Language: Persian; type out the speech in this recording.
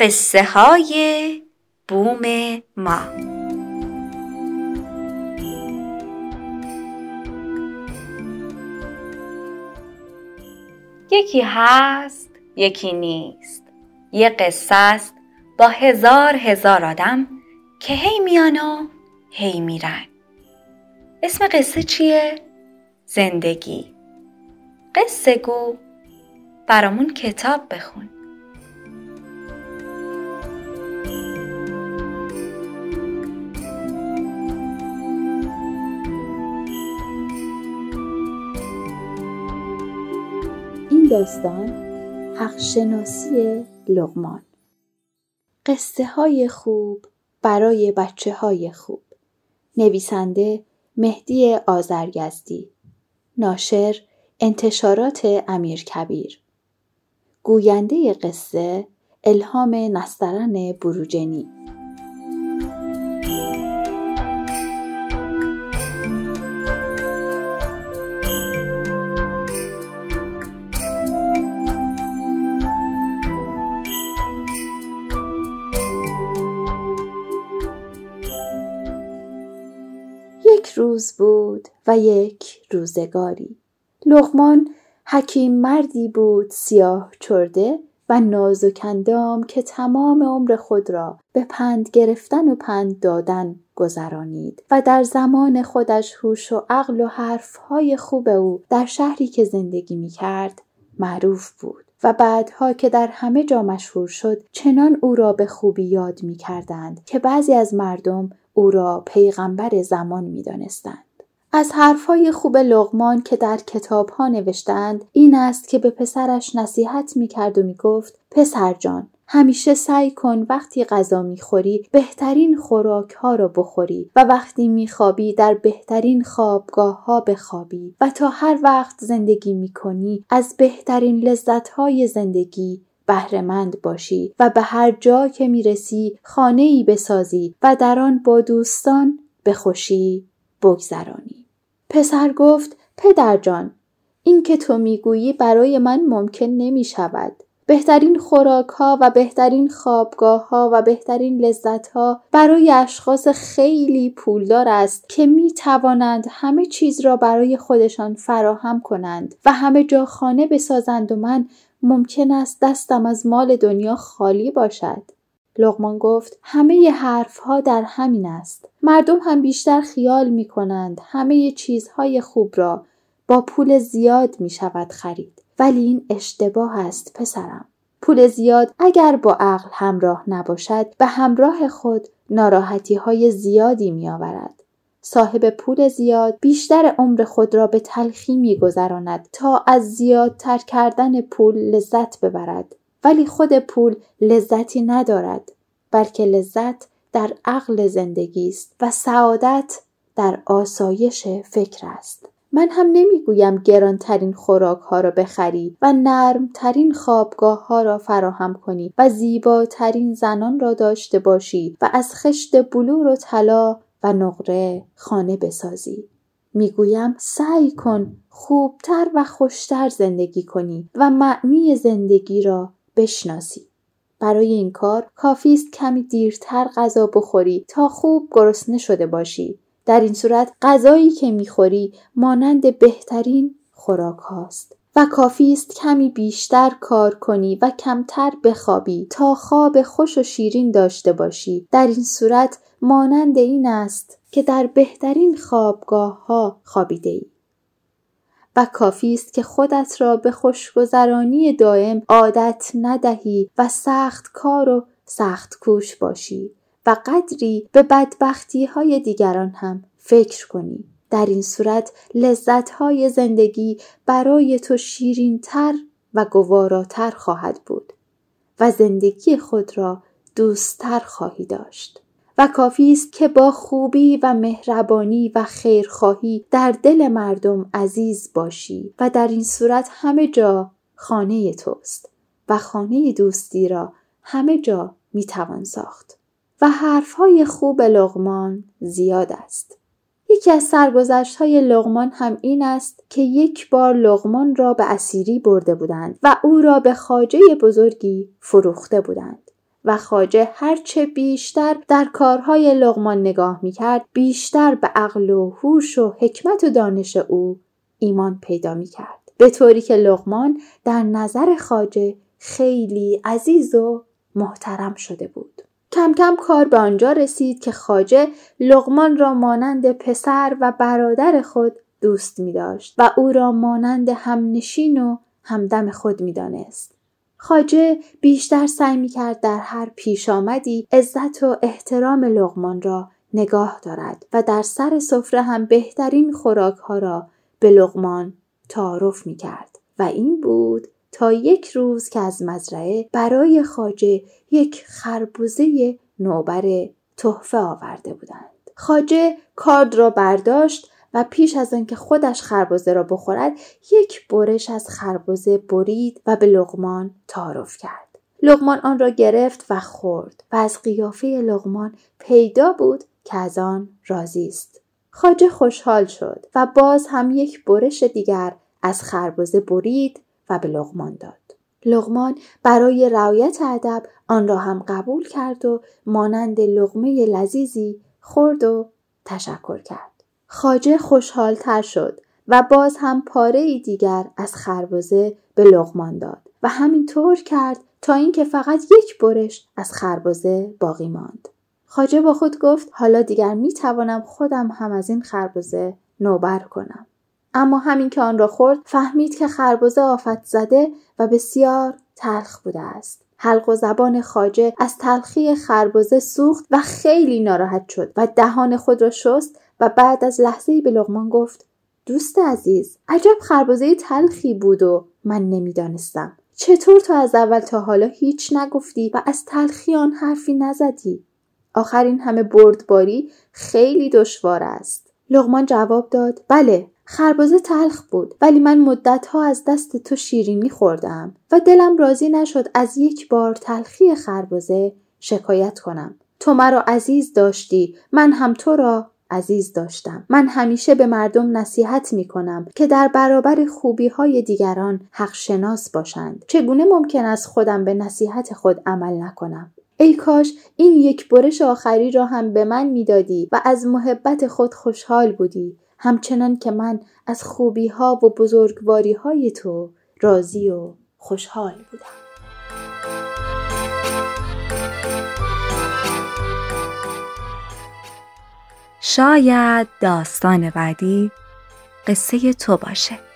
قصه های بوم ما. یکی هست، یکی نیست. یه قصه است با هزار آدم که هی میان و هی میرن. اسم قصه چیه؟ زندگی. قصه گو برامون کتاب بخون. این داستان حق‌شناسی لقمان. قصه های خوب برای بچه های خوب. نویسنده مهدی آذر یزدی. ناشر انتشارات امیرکبیر. گوینده قصه الهام نسترن بروجنی. یک روز بود و یک روزگاری. لقمان حکیم مردی بود، سیاه چرده و نازک اندام، که تمام عمر خود را به پند گرفتن و پند دادن گذرانید و در زمان خودش هوش و عقل و حرفهای خوب او در شهری که زندگی می‌کرد معروف بود و بعدها که در همه جا مشهور شد چنان او را به خوبی یاد می‌کردند که بعضی از مردم او را پیغمبر زمان می‌دانستند. از حرفهای خوب لقمان که در کتابها نوشتند این است که به پسرش نصیحت میکرد و میگفت: پسر جان، همیشه سعی کن وقتی غذا میخوری بهترین خوراکها را بخوری و وقتی میخوابی در بهترین خوابگاه ها بخوابی و تا هر وقت زندگی میکنی از بهترین لذتهای زندگی بهره‌مند باشی و به هر جا که میرسی خانه‌ای بسازی و در آن با دوستان به خوشی بگذرانی. پسر گفت: پدر جان، این که تو میگویی برای من ممکن نمی شود. بهترین خوراک ها و بهترین خوابگاه ها و بهترین لذت ها برای اشخاص خیلی پولدار است که می توانند همه چیز را برای خودشان فراهم کنند و همه جا خانه بسازند و من ممکن است دستم از مال دنیا خالی باشد. لقمان گفت: همه حرف ها در همین است. مردم هم بیشتر خیال می کنند همه چیزهای خوب را با پول زیاد می شود خرید. ولی این اشتباه است پسرم. پول زیاد اگر با عقل همراه نباشد به همراه خود ناراحتی های زیادی می آورد. صاحب پول زیاد بیشتر عمر خود را به تلخی می گذراند تا از زیادتر کردن پول لذت ببرد. ولی خود پول لذتی ندارد، بلکه لذت در عقل زندگی است و سعادت در آسایش فکر است. من هم نمیگویم گرانترین خوراک ها را بخری و نرمترین خوابگاه ها را فراهم کنی و زیباترین زنان را داشته باشی و از خشت بلور و طلا و نقره خانه بسازی. میگویم سعی کن خوبتر و خوشتر زندگی کنی و معنی زندگی را بشناسی. برای این کار کافی است کمی دیرتر غذا بخوری تا خوب گرسنه شده باشی. در این صورت غذایی که میخوری مانند بهترین خوراک هاست. و کافی است کمی بیشتر کار کنی و کمتر بخوابی تا خواب خوش و شیرین داشته باشی. در این صورت مانند این است که در بهترین خوابگاه ها خوابیده ای. و کافی است که خودت را به خوشگذرانی دائم عادت ندهی و سخت کار و سخت کوش باشی و قدری به بدبختی های دیگران هم فکر کنی. در این صورت لذت های زندگی برای تو شیرین تر و گواراتر خواهد بود و زندگی خود را دوست تر خواهی داشت. و کافی است که با خوبی و مهربانی و خیرخواهی در دل مردم عزیز باشی و در این صورت همه جا خانه توست و خانه دوستی را همه جا میتوان ساخت. و حرفهای خوب لقمان زیاد است. یکی از سرگذشت‌های لقمان هم این است که یک بار لقمان را به اسیری برده بودند و او را به خواجه بزرگی فروخته بودند و خواجه هرچه بیشتر در کارهای لقمان نگاه می‌کرد، بیشتر به عقل و هوش و حکمت و دانش او ایمان پیدا می‌کرد، به طوری که لقمان در نظر خواجه خیلی عزیز و محترم شده بود. کم کم کار به آنجا رسید که خواجه لقمان را مانند پسر و برادر خود دوست می داشت و او را مانند همنشین و همدم خود می دانست. خواجه بیشتر سعی می کرد در هر پیش آمدی عزت و احترام لقمان را نگاه دارد و در سر سفره هم بهترین خوراک ها را به لقمان تعارف می کرد. و این بود تا یک روز که از مزرعه برای خواجه یک خربوزه نوبر تحفه آورده بودند. خواجه کارد را برداشت و پیش از آن که خودش خربوزه را بخورد، یک برش از خربوزه برید و به لقمان تعارف کرد. لقمان آن را گرفت و خورد و از قیافه لقمان پیدا بود که از آن راضی است. خواجه خوشحال شد و باز هم یک برش دیگر از خربوزه برید و به لقمان داد. لقمان برای رعایت ادب آن را هم قبول کرد و مانند لقمه لذیذی خورد و تشکر کرد. خواجه خوشحال‌تر شد و باز هم پاره‌ای دیگر از خربوزه به لقمان داد و همینطور کرد تا اینکه فقط یک برش از خربوزه باقی ماند. خواجه با خود گفت حالا دیگر میتوانم خودم هم از این خربوزه نوبر کنم. اما همین که آن را خورد فهمید که خربوزه آفت زده و بسیار تلخ بوده است. حلق و زبان خواجه از تلخی خربوزه سوخت و خیلی ناراحت شد و دهان خود را شست و بعد از لحظه‌ای به لقمان گفت دوست عزیز، عجب خربوزه تلخی بود و من نمیدانستم. چطور تو از اول تا حالا هیچ نگفتی و از تلخی آن حرفی نزدی؟ آخر این همه بردباری خیلی دشوار است. لقمان جواب داد بله، خربوزه تلخ بود، ولی من مدت‌ها از دست تو شیرینی خوردم و دلم راضی نشد از یک بار تلخی خربوزه شکایت کنم. تو مرا عزیز داشتی، من هم تو را عزیز داشتم. من همیشه به مردم نصیحت می‌کنم که در برابر خوبی‌های دیگران حق شناس باشند. چگونه ممکن است خودم به نصیحت خود عمل نکنم؟ ای کاش این یک برش آخری را هم به من می‌دادی و از محبت خود خوشحال بودی، همچنان که من از خوبی‌ها و بزرگواری‌های تو راضی و خوشحال بودم. شاید داستان بعدی قصه تو باشه.